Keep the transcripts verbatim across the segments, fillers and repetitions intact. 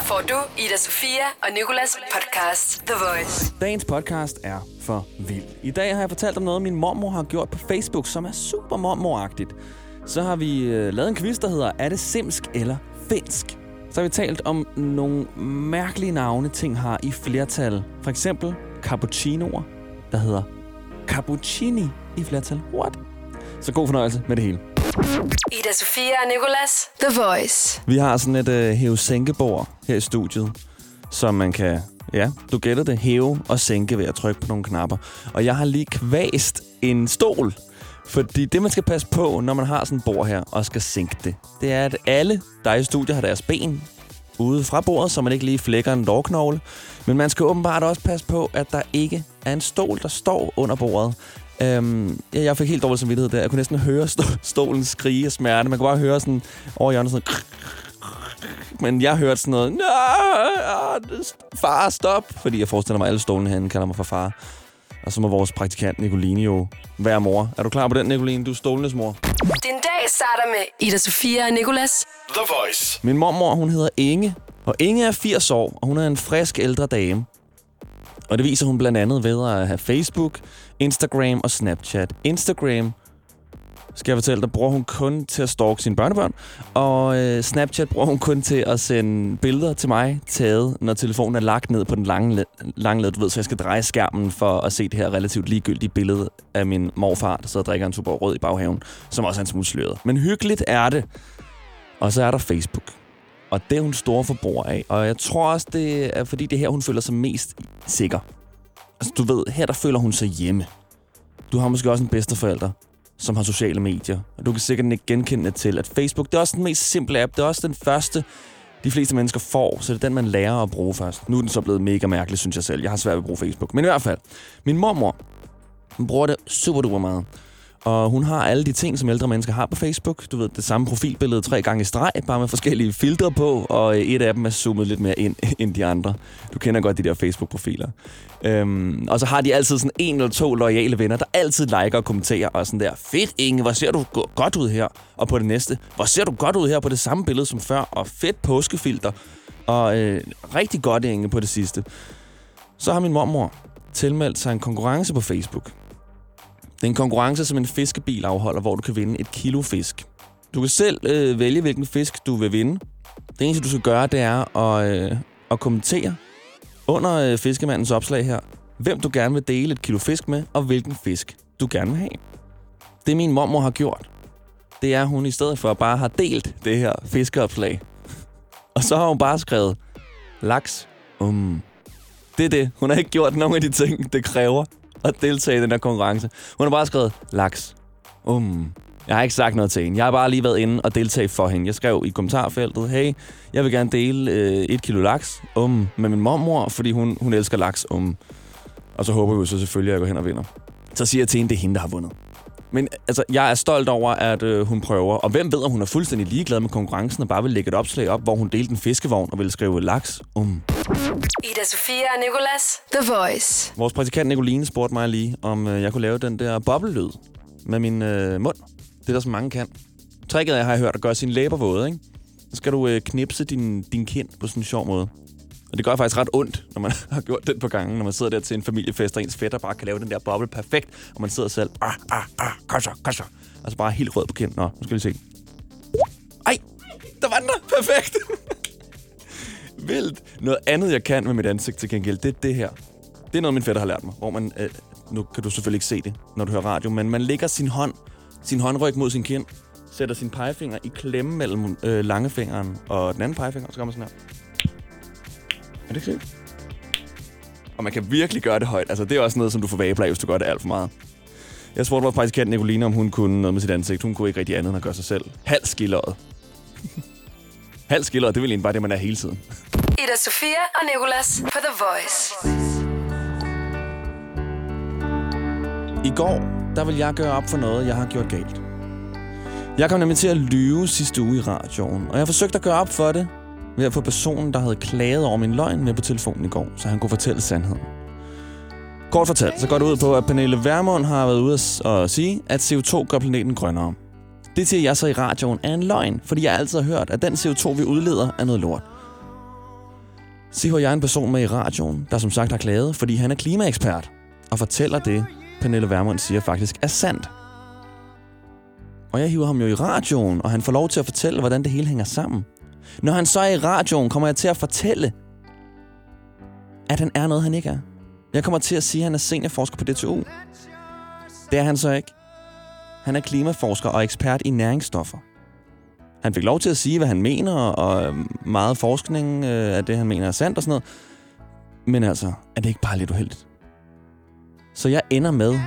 Her får du Ida Sofia og Nicolas podcast The Voice. Dagens podcast er for vild. I dag har jeg fortalt om noget, min mormor har gjort på Facebook, som er super mormoragtigt. Så har vi øh, lavet en quiz, der hedder, er det simsk eller finsk? Så har vi talt om nogle mærkelige navne, ting har i flertal. For eksempel cappuccinoer, der hedder cappuccini i flertal. What? Så god fornøjelse med det hele. Ida Sofia og Nicolas, The Voice. Vi har sådan et øh, hæve-sænke-bord her i studiet, som man kan, ja, du gætter det, hæve og sænke ved at trykke på nogle knapper. Og jeg har lige kvæst en stol, fordi det, man skal passe på, når man har sådan et bord her og skal sænke det, det er, at alle der i studiet har deres ben ude fra bordet, så man ikke lige flækker en lårknogle. Men man skal åbenbart også passe på, at der ikke er en stol, der står under bordet. Øhm, ja, jeg fik helt dårlig samvittighed der. Jeg kunne næsten høre st- stolen skrige af smerte. Man kunne bare høre sådan over hjørnet sådan noget. Men jeg hørte sådan noget. Far, stop! Fordi jeg forestiller mig, at alle stolen herinde kalder mig for far. Og så må vores praktikant Nicoline jo være mor. Er du klar på den, Nicoline? Du er stolenes mor. Den dag starter med Ida Sofia og Nicolas. The Voice. Min mormor, hun hedder Inge. Og Inge er firs år, og hun er en frisk ældre dame. Og det viser hun blandt andet ved at have Facebook, Instagram og Snapchat. Instagram, skal jeg fortælle dig, bruger hun kun til at stalke sine børnebørn. Og øh, Snapchat bruger hun kun til at sende billeder til mig, taget, når telefonen er lagt ned på den lange, lange led. Du ved, så jeg skal dreje skærmen for at se det her relativt ligegyldige billede af min morfar, der sidder og drikker en Tuborg Rød i baghaven, som også er en smule sløret. Men hyggeligt er det. Og så er der Facebook. Og det er hun store forbruger af. Og jeg tror også, det er fordi det her, hun føler sig mest sikker. Altså, du ved, her der føler hun sig hjemme. Du har måske også en bedsteforælder, som har sociale medier. Og du kan sikkert ikke genkende til, at Facebook, det er også den mest simple app. Det er også den første, de fleste mennesker får. Så det er den, man lærer at bruge først. Nu er den så blevet mega mærkelig, synes jeg selv. Jeg har svært ved at bruge Facebook. Men i hvert fald, min mormor, hun bruger det super duper meget. Og hun har alle de ting, som ældre mennesker har på Facebook. Du ved, det samme profilbillede tre gange i streg, bare med forskellige filtre på, og et af dem er zoomet lidt mere ind end de andre. Du kender godt de der Facebook-profiler. Øhm, og så har de altid sådan en eller to loyale venner, der altid liker og kommenterer, og sådan der, fedt Inge, hvor ser du godt ud her? Og på det næste, hvor ser du godt ud her på det samme billede som før? Og fedt påskefilter. Og øh, rigtig godt, Inge, på det sidste. Så har min mormor tilmeldt sig en konkurrence på Facebook. Det er en konkurrence, som en fiskebil afholder, hvor du kan vinde et kilo fisk. Du kan selv øh, vælge, hvilken fisk du vil vinde. Det eneste, du skal gøre, det er at, øh, at kommentere under øh, fiskemandens opslag her, hvem du gerne vil dele et kilo fisk med, og hvilken fisk du gerne vil have. Det min mormor har gjort, det er, at hun i stedet for bare har delt det her fiskeopslag. Og så har hun bare skrevet, laks, um. Det er det. Hun har ikke gjort nogen af de ting, det kræver at deltage i den her konkurrence. Hun har bare skrevet, laks. Um. Jeg har ikke sagt noget til hende. Jeg har bare lige været inde og deltage for hende. Jeg skrev i kommentarfeltet, hey, jeg vil gerne dele øh, et kilo laks um, med min mormor, fordi hun, hun elsker laks um. Og så håber vi så selvfølgelig, at jeg går hen og vinder. Så siger jeg til hende, det er hende, der har vundet. Men altså, jeg er stolt over, at øh, hun prøver. Og hvem ved, at hun er fuldstændig ligeglad med konkurrencen og bare vil lægge et opslag op, hvor hun delte en fiskevogn og ville skrive laks um. Ida Sofia og Nicolas, The Voice. Vores praktikant Nicoline spurgte mig lige, om øh, jeg kunne lave den der boblelyd med min øh, mund. Det er der, som mange kan. Tricket af, har jeg hørt, at gøre sine læber våde, ikke? Så skal du øh, knipse din, din kind på sådan en sjov måde. Og det gør faktisk ret ondt, når man har gjort det på gangen, når man sidder der til en familiefest, og ens fætter bare kan lave den der boble perfekt, og man sidder selv, ah, ah, ah, kosher, kosher. Og så bare helt rød på kinden. Nå, nu skal vi se. Ej, der var den der. Perfekt. Vildt. Noget andet, jeg kan med mit ansigt til gengæld, det er det her. Det er noget, min fætter har lært mig, hvor man, øh, nu kan du selvfølgelig ikke se det, når du hører radio, men man lægger sin hånd, sin håndryg mod sin kind, sætter sin pegefinger i klemme mellem øh, langefingeren og den anden pegefinger, og så gør man sådan her. Er det ikke? Og man kan virkelig gøre det højt. Altså, det er også noget, som du får vabler af, hvis du gør det alt for meget. Jeg spurgte vores praktikant Nicoline, om hun kunne noget med sit ansigt. Hun kunne ikke rigtig andet end at gøre sig selv halvt skilleret. Halvt skilleret, det vil egentlig bare det, man er hele tiden. Ida Sofia og Nicolas for The Voice. I går, der vil jeg gøre op for noget, jeg har gjort galt. Jeg kom nemlig til at lyve sidste uge i radioen, og jeg forsøgte at gøre op for det, ved at få personen, der havde klaget over min løgn, med på telefonen i går, så han kunne fortælle sandheden. Kort fortalt, så går det ud på, at Pernille Vermund har været ude og sige, at C O to gør planeten grønnere. Det siger jeg så i radioen er en løgn, fordi jeg altid har hørt, at den C O to, vi udleder, er noget lort. Se, hvor jeg er en person med i radioen, der som sagt har klaget, fordi han er klimaekspert, og fortæller det, Pernille Vermund siger faktisk er sandt. Og jeg hiver ham jo i radioen, og han får lov til at fortælle, hvordan det hele hænger sammen. Når han så er i radioen, kommer jeg til at fortælle, at han er noget, han ikke er. Jeg kommer til at sige, at han er seniorforsker på D T U. Det er han så ikke. Han er klimaforsker og ekspert i næringsstoffer. Han fik lov til at sige, hvad han mener, og meget forskning af det, han mener er sandt og sådan noget. Men altså, er det ikke bare lidt uheldigt? Så jeg ender med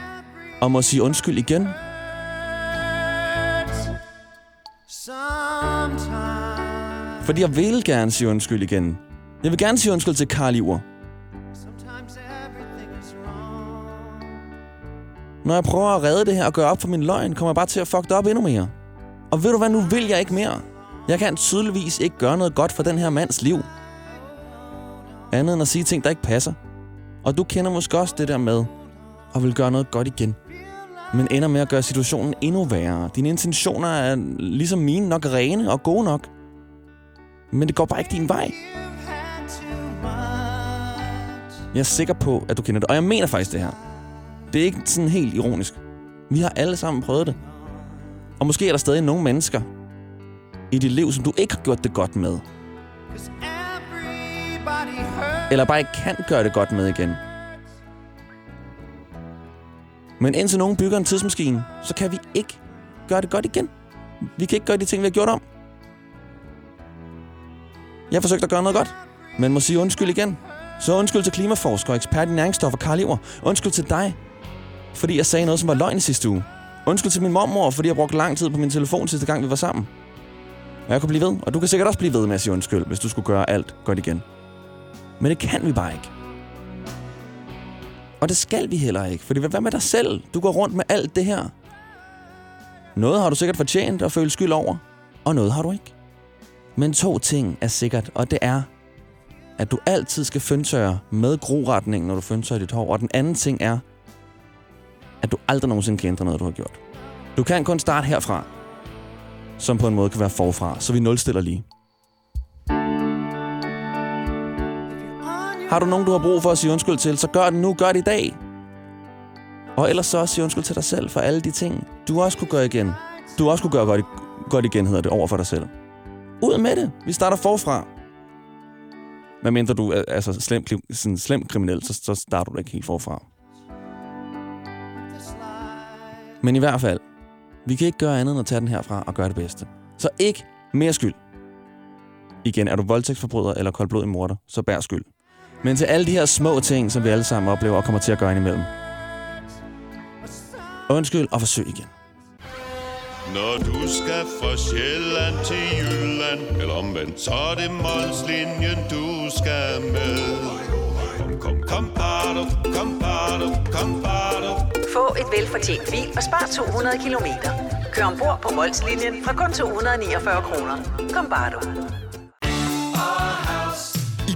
at må sige undskyld igen. Fordi jeg vil gerne sige undskyld igen. Jeg vil gerne sige undskyld til Carl Iwer. Når jeg prøver at redde det her og gøre op for min løgn, kommer jeg bare til at fuck det op endnu mere. Og ved du hvad, nu vil jeg ikke mere. Jeg kan tydeligvis ikke gøre noget godt for den her mands liv. Andet end at sige ting, der ikke passer. Og du kender måske også det der med at vil gøre noget godt igen. Men ender med at gøre situationen endnu værre. Dine intentioner er ligesom mine nok rene og gode nok. Men det går bare ikke din vej. Jeg er sikker på, at du kender det. Og jeg mener faktisk det her. Det er ikke sådan helt ironisk. Vi har alle sammen prøvet det. Og måske er der stadig nogle mennesker i dit liv, som du ikke har gjort det godt med. Eller bare ikke kan gøre det godt med igen. Men indtil nogen bygger en tidsmaskine, så kan vi ikke gøre det godt igen. Vi kan ikke gøre de ting, vi har gjort om. Jeg forsøgte at gøre noget godt, men må sige undskyld igen. Så undskyld til klimaforsker, ekspert i næringsstoffer Carl Iwer. Undskyld til dig, fordi jeg sagde noget, som var løgn i sidste uge. Undskyld til min mormor, fordi jeg brugte lang tid på min telefon sidste gang, vi var sammen. Og jeg kunne blive ved, og du kan sikkert også blive ved med at sige undskyld, hvis du skulle gøre alt godt igen. Men det kan vi bare ikke. Og det skal vi heller ikke, fordi hvad med dig selv? Du går rundt med alt det her. Noget har du sikkert fortjent at føle skyld over, og noget har du ikke. Men to ting er sikkert, og det er, at du altid skal føntørre med groretningen, når du føntørrer dit hår. Og den anden ting er, at du aldrig nogensinde kan ændre noget, du har gjort. Du kan kun starte herfra, som på en måde kan være forfra, så vi nulstiller lige. Har du nogen, du har brug for at sige undskyld til, så gør det nu, gør det i dag. Og ellers så sige undskyld til dig selv for alle de ting, du også kunne gøre igen. Du også kunne gøre godt, godt igen, hedder det, over for dig selv. Ud med det. Vi starter forfra. Hvad mindre du er altså, slem, sådan slem kriminel, så, så starter du ikke helt forfra. Men i hvert fald, vi kan ikke gøre andet end at tage den herfra og gøre det bedste. Så ikke mere skyld. Igen, er du voldtægtsforbryder eller koldblodig morder, så bær skyld. Men til alle de her små ting, som vi alle sammen oplever og kommer til at gøre indimellem. Undskyld og forsøg igen. Når du skal fra Sjælland til Jylland, eller omvendt, så er det Molslinjen, du skal med. Kom, kom, kom, bardo, kom, bardo, kom, bardo. Få et velfortjent bil og spar to hundrede kilometer. Kør ombord på Molslinjen fra kun to hundrede niogfyrre kroner. Kom, bardo. I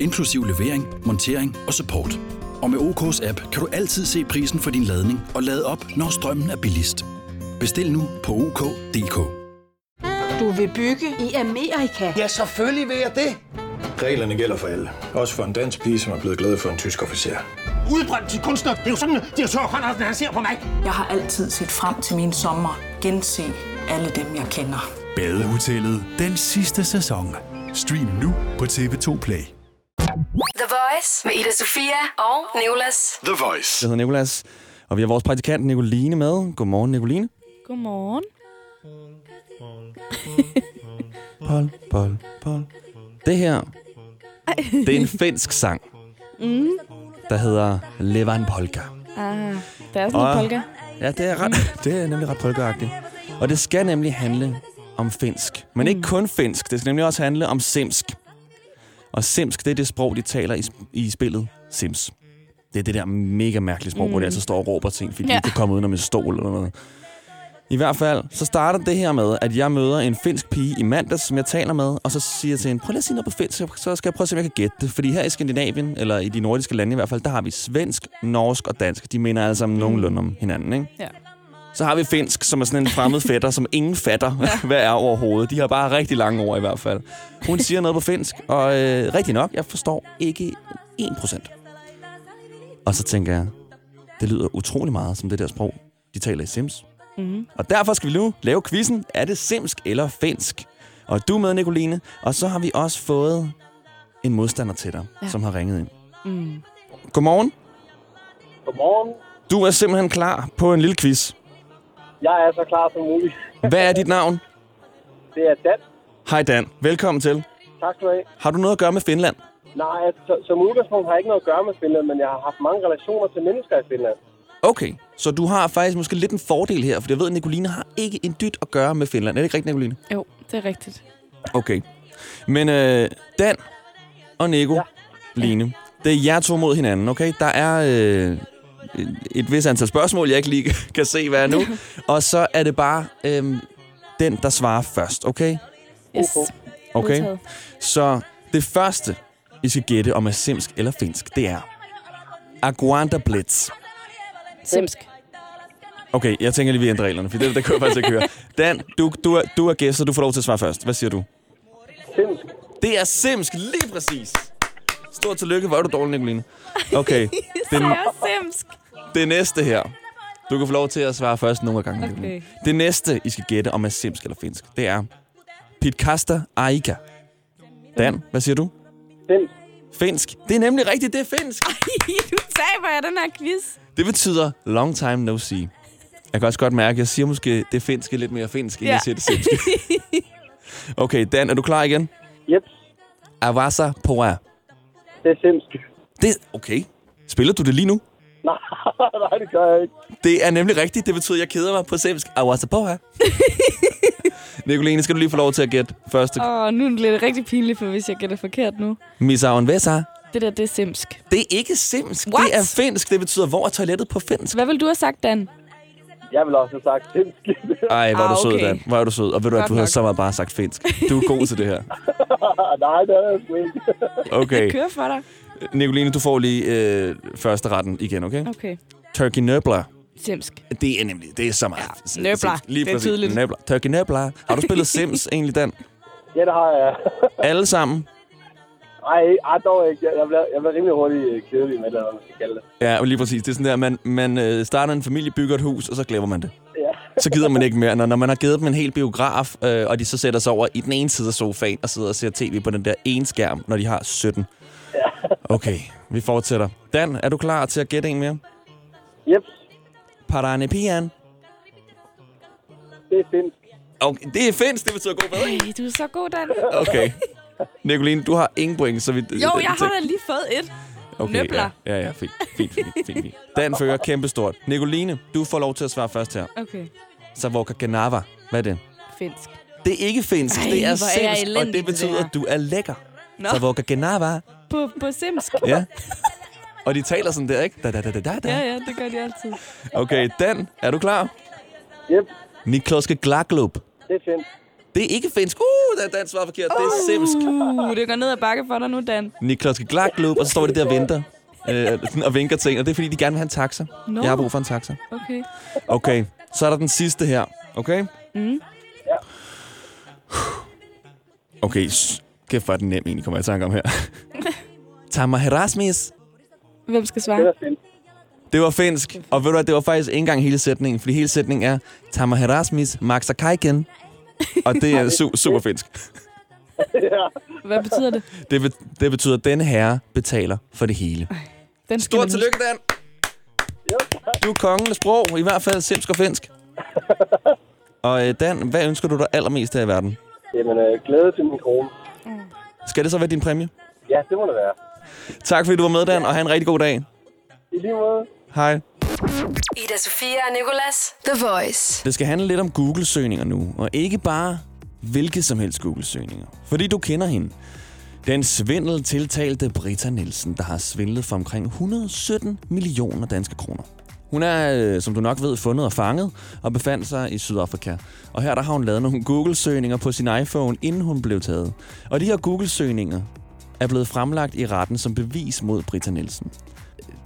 inklusiv levering, montering og support. Og med O K's app kan du altid se prisen for din ladning og lade op, når strømmen er billigst. Bestil nu på O K punktum D K. Du vil bygge i Amerika? Ja, selvfølgelig vil jeg det! Reglerne gælder for alle. Også for en dansk pige, som er blevet glad for en tysk officer. Udbrændt til kunstner! Det er jo sådan, at de har tørt, han ser på mig! Jeg har altid set frem til min sommer. Gense alle dem, jeg kender. Badehotellet. Den sidste sæson. Stream nu på T V to Play. The Voice med Ida Sofia og Nicolas. The Voice. Jeg hedder Nicolas, og vi har vores praktikant Nicoline med. Godmorgen, Nicoline. Godmorgen. Pol, pol, pol. Det her, det er en finsk sang, mm. der hedder Levan polka. Ah, det er sådan og, en polka. Ja, det er, ret, mm. det er nemlig ret polka-agtigt. Og det skal nemlig handle om finsk. Men mm. ikke kun finsk, det skal nemlig også handle om simsk. Og simsk, det er det sprog, de taler i, i spillet Sims. Det er det der mega mærkelige sprog, mm. hvor det altså står og råber ting, fordi ja. de kan komme udenom en stol eller noget. I hvert fald, så starter det her med, at jeg møder en finsk pige i mandags, som jeg taler med, og så siger jeg til hende, prøv lige at sige noget på finsk, så skal jeg prøve at se, om jeg kan gætte det. Fordi her i Skandinavien, eller i de nordiske lande i hvert fald, der har vi svensk, norsk og dansk. De minder alle sammen mm. nogenlunde om hinanden, ikke? Ja. Så har vi finsk, som er sådan en fremmed fætter, som ingen fatter, ja. hvad er overhovedet. De har bare rigtig lange ord i hvert fald. Hun siger noget på finsk, og øh, rigtig nok, jeg forstår ikke en procent. Og så tænker jeg, det lyder utrolig meget som det der sprog, de taler i Sims. Mm. Og derfor skal vi nu lave quizzen, er det simsk eller finsk? Og du er med, Nicoline. Og så har vi også fået en modstander til dig, ja. som har ringet ind. Mm. Godmorgen. Godmorgen. Du er simpelthen klar på en lille quiz. Jeg er så klar som muligt. Hvad er dit navn? Det er Dan. Hej Dan, velkommen til. Tak skal du have. Har du noget at gøre med Finland? Nej, altså, som udgangspunkt har jeg ikke noget at gøre med Finland, men jeg har haft mange relationer til mennesker i Finland. Okay, så du har faktisk måske lidt en fordel her, for jeg ved, at Nicoline har ikke en dyt at gøre med Finland. Er det ikke rigtigt, Nicoline? Jo, det er rigtigt. Okay. Men øh, Dan og Nicoline, ja. det er jer to mod hinanden, okay? Der er øh, et vist antal spørgsmål, jeg ikke lige kan se, hvad er nu. Og så er det bare øh, den, der svarer først, okay? Yes. Okay. Så det første, I skal gætte om er simsk eller finsk, det er Aguantablitz. Simsk. Okay, jeg tænker lige, vi ændrer reglerne, for det der kører faktisk ikke høre. Dan, du, du, er, du er gæst, så du får lov til at svare først. Hvad siger du? Simsk. Det er simsk, lige præcis. Stort tillykke. Hvor er du dårlig, Nicoline? Okay. Det er simsk. Det næste her. Du kan få lov til at svare først nogle gange. Okay. Det næste, I skal gætte om er simsk eller finsk, det er Pitkasta Aika. Dan, hvad siger du? Finsk. Finsk. Det er nemlig rigtigt, det er finsk. Ej, du taber jeg den her quiz. Det betyder long time no see. Jeg kan også godt mærke, at jeg siger måske det finske lidt mere finsk, end ja. jeg siger det simske. Okay, Dan, er du klar igen? Yep. Avasa Pora. Det er simsk. Det, okay. Spiller du det lige nu? Nej, nej, det gør jeg ikke. Det er nemlig rigtigt. Det betyder, at jeg keder mig på simsk. Avasa Pora. Nicoline, skal du lige få lov til at gætte første? Åh, oh, nu bliver det rigtig pinligt, for hvis jeg gætter forkert nu. Misaun Vesa. Det der, det er simsk. Det er ikke simsk. What? Det er finsk. Det betyder, hvor er toilettet på finsk? Hvad vil du have sagt, Dan? Jeg vil også have sagt finsk. Ej, hvor er ah, du okay. sød, Dan. Hvor er du sød. Og ved du, at du har så meget bare sagt finsk. Du er god til det her. Nej, det er ikke. Okay. Jeg kører for dig. Nicoline, du får lige øh, første retten igen, okay? Okay. Turkey Nöbbler. Simsk. Det er nemlig, det er så meget. Ja, Nöbbler. Lige det er tydeligt. Nöbbler. Turkey Nöbbler. Har du spillet Sims egentlig, Dan? Ja, det har jeg. Alle sammen? Nej, ej, dog ikke. Jeg bliver, jeg bliver rimelig hurtigt kedelig med det, eller hvad man skal kalde det. Ja, og lige præcis. Det er sådan der, man, man starter en familie, bygger et hus, og så glemmer man det. Ja. Så gider man ikke mere. Når, når man har givet dem en hel biograf, øh, og de så sætter sig over i den ene side af sofaen, og sidder og ser tv på den der ene skærm, når de har sytten. Ja. Okay, vi fortsætter. Dan, er du klar til at gætte en mere? Yep. Paranepian. Det er finsk. Okay, det er finsk, det betyder god bedre. Hey, du er så god, Dan. Okay. Nicoline, du har ingen point, så vi... Jo, jeg har da lige fået et. Okay, Nöbbler. Ja, ja, ja, fint, fint, fint, fint, fint. Dan fører kæmpestort. Nicoline, du får lov til at svare først her. Okay. Savoka Ganava. Hvad er det? Finsk. Det er ikke finsk, ej, det er simsk, og det betyder, det at du er lækker. No. Savoka Ganava. På, på simsk. Ja. Og de taler sådan der, ikke? Da, da, da, da, da. Ja, ja, det gør de altid. Okay, Dan, er du klar? Yep. Nicolas Glaglub. Det er finsk. Det er ikke finsk. Uh, Dan svarer forkert. Uh, det er simsk. Uh, det går ned ad bakke for dig nu, Dan. Nicolas Glaglub, og så står det der og venter. Øh, og vinker til en, og det er, fordi de gerne vil have en taxa. No. Jeg har brug for en taxa. Okay. Okay, så er der den sidste her. Okay? Mm. Ja. Okay, kæft, hvor er den nem egentlig, kommer jeg i tanke om her. Tamaherasmis. Hvem skal svare? Det var finsk. Det var finsk. Og ved du at det var faktisk ikke engang hele sætningen. Fordi hele sætningen er Tamaherasmis Maksakaiken. Og det er su- super finsk. Hvad betyder det? Det, be- det betyder, at denne herre betaler for det hele. Den stort tillykke, Dan. Du er kongen af sprog. I hvert fald simsk og finsk. Og Dan, hvad ønsker du dig allermest af i verden? Jamen, øh, glæde til min krone. Skal det så være din præmie? Ja, det må det være. Tak fordi du var med, Dan, og have en rigtig god dag. I lige måde. Hej. Ida Sofia og Nicolas, The Voice. Det skal handle lidt om Google-søgninger nu, og ikke bare hvilke som helst Google-søgninger. Fordi du kender hende. Den svindel tiltalte Britta Nielsen, der har svindlet for omkring et hundrede og sytten millioner danske kroner. Hun er, som du nok ved, fundet og fanget og befandt sig i Sydafrika. Og her der har hun lavet nogle Google-søgninger på sin iPhone, inden hun blev taget. Og de her Google-søgninger er blevet fremlagt i retten som bevis mod Britta Nielsen.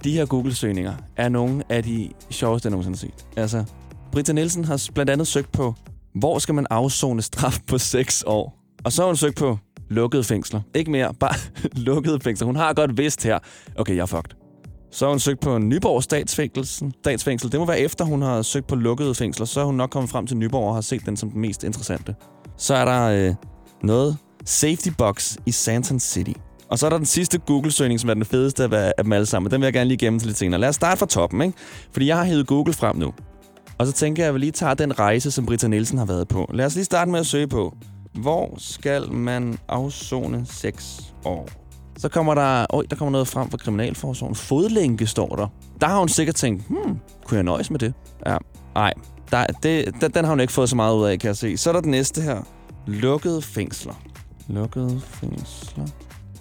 De her Google-søgninger er nogle af de sjoveste, jeg nogensinde har set. Altså, Britta Nielsen har blandt andet søgt på, hvor skal man afzone straf på seks år? Og så har hun søgt på lukkede fængsler. Ikke mere, bare lukkede fængsler. Hun har godt vidst her, okay, jeg er fucked. Så har hun søgt på Nyborg statsfængsel. Det må være efter, hun har søgt på lukkede fængsler. Så er hun nok kommet frem til Nyborg og har set den som den mest interessante. Så er der øh, noget safety box i Sandton City. Og så er der den sidste Google-søgning, som er den fedeste af dem alle sammen. Den vil jeg gerne lige gennem til lidt senere. Lad os starte fra toppen, ikke? Fordi jeg har hævet Google frem nu. Og så tænker jeg, at vi lige tager den rejse, som Britta Nielsen har været på. Lad os lige starte med at søge på, hvor skal man afzone seks år? Så kommer der, øj, der kommer noget frem fra Kriminalforsorgen. Fodlænke står der. Der har hun sikkert tænkt, hmm, kunne jeg nøjes med det? Ja, nej. Der, det, den, den har hun ikke fået så meget ud af, kan jeg se. Så er der den næste her. Lukkede fængsler. Lukkede fængsler.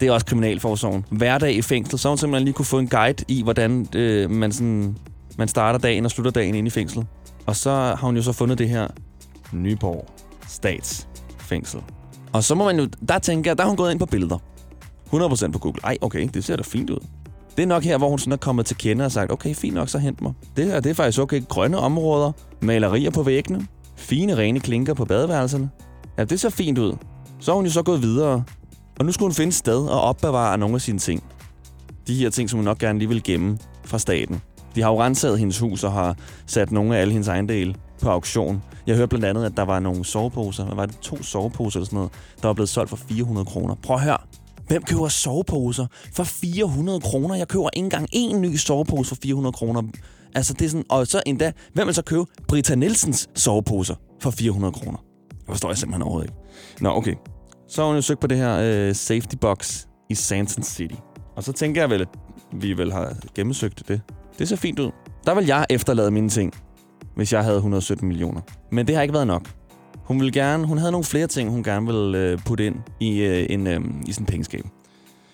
Det er også Kriminalforsorgen. Hverdag i fængsel. Så har hun simpelthen lige kunne få en guide i, hvordan øh, man, sådan, man starter dagen og slutter dagen inde i fængslet. Og så har hun jo så fundet det her Nyborg statsfængsel. Og så må man jo, der tænker jeg, der er hun gået ind på billeder. hundrede procent på Google. Ej, okay, det ser da fint ud. Det er nok her, hvor hun sådan er kommet til kende og sagt, okay, fint nok, så hent mig. Det her, det er faktisk okay. Grønne områder, malerier på væggene, fine, rene klinker på badeværelserne. Ja, det ser fint ud. Så er hun jo så gået videre, og nu skulle hun finde sted og opbevare nogle af sine ting. De her ting, som hun nok gerne lige vil gemme fra staten. De har jo renset hendes hus og har sat nogle af alle hendes ejendele på auktion. Jeg hørte blandt andet, at der var nogle soveposer. Hvad var det? To soveposer eller sådan noget, der var blevet solgt for fire hundrede kroner. Prøv at høre. Hvem køber soveposer for fire hundrede kroner? Jeg køber ikke engang én ny sovepose for fire hundrede kroner. Altså, det er sådan... Og så endda, hvem vil så købe Britta Nielsens soveposer for fire hundrede kroner? Det forstår jeg simpelthen overhovedet ikke. Nå, okay. Så har hun jo søgt på det her øh, safety box i Sandton City. Og så tænker jeg vel, at vi vel har gennemsøgt det. Det ser fint ud. Der vil jeg efterlade mine ting, hvis jeg havde et hundrede og sytten millioner. Men det har ikke været nok. Hun ville gerne, hun havde nogle flere ting, hun gerne ville øh, putte ind i, øh, en, øh, i sin pengeskab.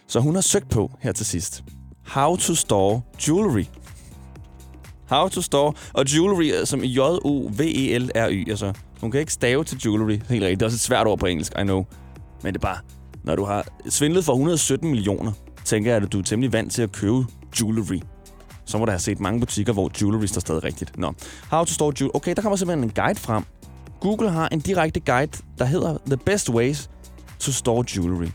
Så hun har søgt på her til sidst. How to store jewelry. How to store. Og jewelry som J-U-V-E-L-R-Y. Altså, hun kan ikke stave til jewelry. Helt rigtigt. Det er også et svært ord på engelsk, I know. Men det er bare, når du har svindlet for et hundrede og sytten millioner, tænker jeg, at du er temmelig vant til at købe jewelry. Så må der have set mange butikker, hvor jewelry står stadig rigtigt. Nå, how to store jewelry. Okay, der kommer simpelthen en guide frem. Google har en direkte guide, der hedder The Best Ways to Store Jewelry.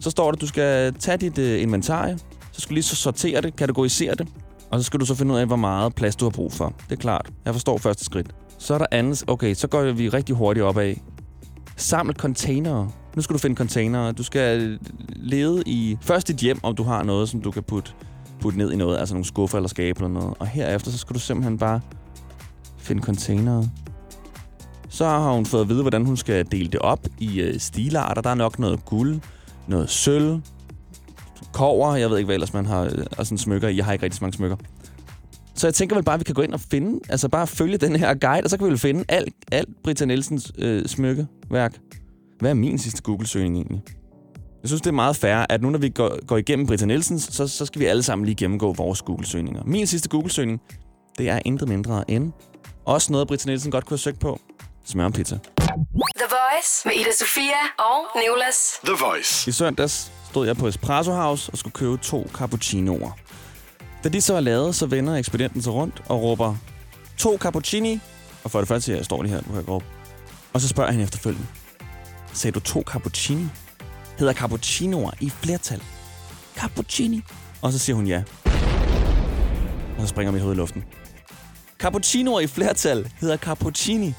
Så står det, at du skal tage dit uh, inventarie, så skal du lige så sortere det, kategorisere det, og så skal du så finde ud af, hvor meget plads du har brug for. Det er klart. Jeg forstår første skridt. Så er der andet. Okay, så går vi rigtig hurtigt opad. Samle containere. Nu skal du finde containere. Du skal lede i først dit hjem, om du har noget, som du kan putte, putte ned i noget, altså nogle skuffer eller skabe eller noget. Og herefter, så skal du simpelthen bare finde containere. Så har hun fået at vide, hvordan hun skal dele det op i øh, stilarter. Der er nok noget guld, noget sølv, kobber. Jeg ved ikke, hvad ellers man har. Øh, og sådan smykker. Jeg har ikke rigtig så mange smykker. Så jeg tænker vel bare, at vi kan gå ind og finde, altså bare følge den her guide, og så kan vi vel finde alt, alt Britta Nielsens øh, smykkeværk. Hvad er min sidste Google-søgning egentlig? Jeg synes, det er meget fair, at nu når vi går, går igennem Britta Nielsens, så, så skal vi alle sammen lige gennemgå vores Google-søgninger. Min sidste Google-søgning, det er intet mindre end også noget, Britta Nielsen godt kunne have søgt på. Smørpizza. The Voice med Ida Sofia og Nicolas. The Voice. I søndags stod jeg på Espresso House og skulle købe to cappuccinoer. Da de så var lavet, så vender ekspedienten sig rundt og råber, to cappuccini. Og for det første siger jeg, står lige her, nu kan jeg råbe. Og så spørger han efterfølgende, sagde du to cappuccini? Hedder cappuccinoer i flertal? Cappuccini. Og så siger hun ja. Og så springer mit hoved i luften. Cappuccinoer i flertal hedder cappuccini.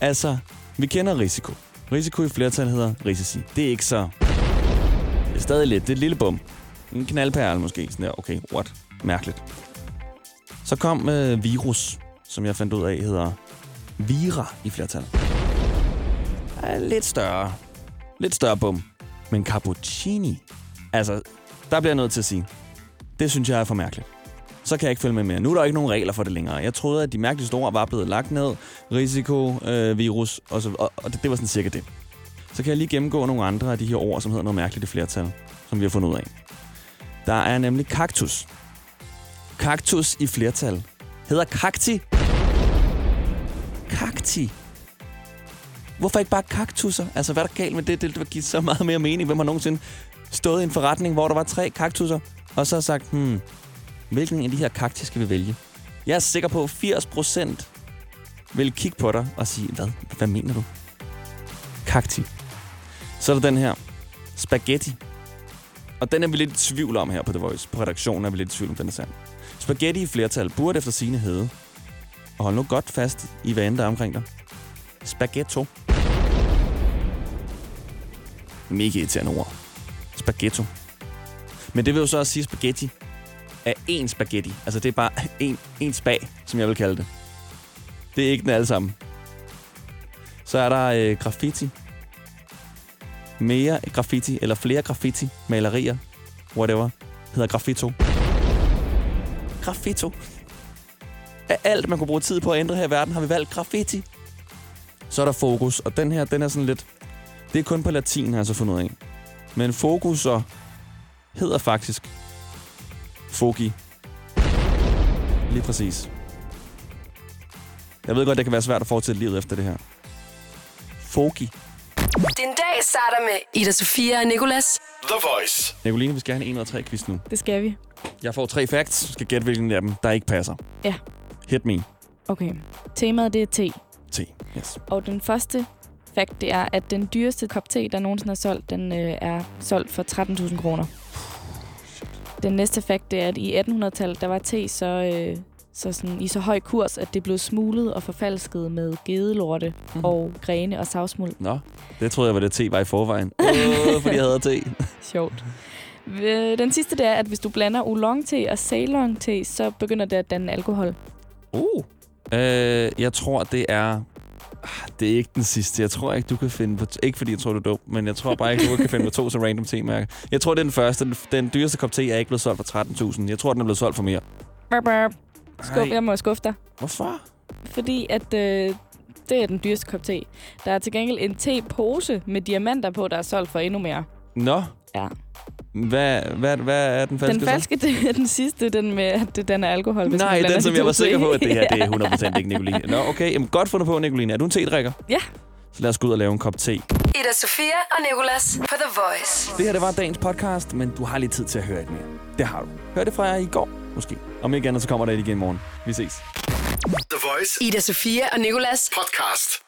Altså, vi kender risiko. Risiko i flertal hedder risici. Det er ikke så... Det er stadig lidt. Det er et lille bum. En knaldperle måske. Sådan der. Okay, what? Mærkeligt. Så kom øh, virus, som jeg fandt ud af hedder vira i flertal. Ja, lidt større. Lidt større bum. Men cappuccini... Altså, der bliver jeg nødt til at sige. Det synes jeg er for mærkeligt. Så kan jeg ikke følge med mere. Nu er der ikke nogen regler for det længere. Jeg troede, at de mærkelige store var blevet lagt ned. Risiko, øh, virus, og, så, og, og det, det var sådan cirka det. Så kan jeg lige gennemgå nogle andre af de her ord, som hedder noget mærkeligt i flertal. som vi har fundet ud af. Der er nemlig kaktus. Kaktus i flertal. Hedder kakti. Kakti. Hvorfor ikke bare kaktusser? Altså, hvad er der galt med det? Det vil give så meget mere mening. Hvem har nogensinde stået i en forretning, hvor der var tre kaktusser, og så har sagt, hmm, hvilken af de her kakti skal vi vælge? Jeg er sikker på, firs procent vil kigge på dig og sige, hvad? Hvad mener du? Kakti. Så er der den her spaghetti. Og den er vi lidt i tvivl om her på The Voice. På redaktionen er vi lidt i tvivl om, den er sand. Spaghetti i flertal burde efter sine hedde. Og hold nu godt fast i, hvad end der er omkring dig. Spaghetto. Mega irriterende ord. Spaghetto. Men det vil jo så også sige, spaghetti er én spaghetti. Altså, det er bare én, én spag, som jeg vil kalde det. Det er ikke den alle sammen. Så er der øh, graffiti. Mere graffiti, eller flere graffiti, malerier, whatever, hedder graffito. Graffito. Af alt, man kunne bruge tid på at ændre her i verden, har vi valgt graffiti. Så er der fokus, og den her, den er sådan lidt... Det er kun på latin, har jeg så fundet ud af. Men fokus så hedder faktisk fogi. Lige præcis. Jeg ved godt, det kan være svært at fortsætte livet efter det her. Fogi. Den dag starter med Ida Sofia og Nicolas. The Voice. Nicoline, vi skal have en en og tre quiz nu. Det skal vi. Jeg får tre facts. Du skal gætte, hvilken af dem, der ikke passer. Ja. Hit me. Okay. Temaet, det er te. Te, yes. Og den første fact, det er, at den dyreste kop te, der nogensinde er solgt, den øh, er solgt for tretten tusind kroner. Den næste fact, det er, at i attenhundredetallet, der var te så, øh, så sådan, i så høj kurs, at det blev smuglet og forfalsket med gedelorte mm. og grene og savsmuld. Nå, det troede jeg var det te var i forvejen. Åh, fordi jeg havde te. Sjovt. Den sidste, det er, at hvis du blander oolong-te og ceylon-te, så begynder det at danne alkohol. Uh, øh, jeg tror, det er... Det er ikke den sidste. Jeg tror ikke, du kan finde på... T- ikke fordi jeg tror, du er dum, men jeg tror bare ikke, du kan finde på to så random te-mærker. Jeg tror, det er den første. Den, den dyreste kop te er ikke blevet solgt for tretten tusind. Jeg tror, den er blevet solgt for mere. Skub, jeg må skuffe dig. Hvorfor? Fordi at... Øh, det er den dyreste kop te. Der er til gengæld en te-pose med diamanter på, der er solgt for endnu mere. Nå. Ja. Hvad, hvad, hvad er den falske? Den falske, det er den sidste, den med, at det den er alkohol. Hvis nej, den, som jeg var sikker på, at det her det er hundrede procent ikke Nicoline. Nå, okay. Jamen, godt fundet på, Nicoline. Er du en te-drikker? Ja. Så lad os gå ud og lave en kop te. Ida Sofia og Nicolas på The Voice. Det her, det var dagens podcast, men du har lige tid til at høre et mere. Det har du. Hør det fra jer i går, måske. Om ikke andet, så kommer der et igen i morgen. Vi ses. The Voice. Ida Sofia og Nicolas podcast.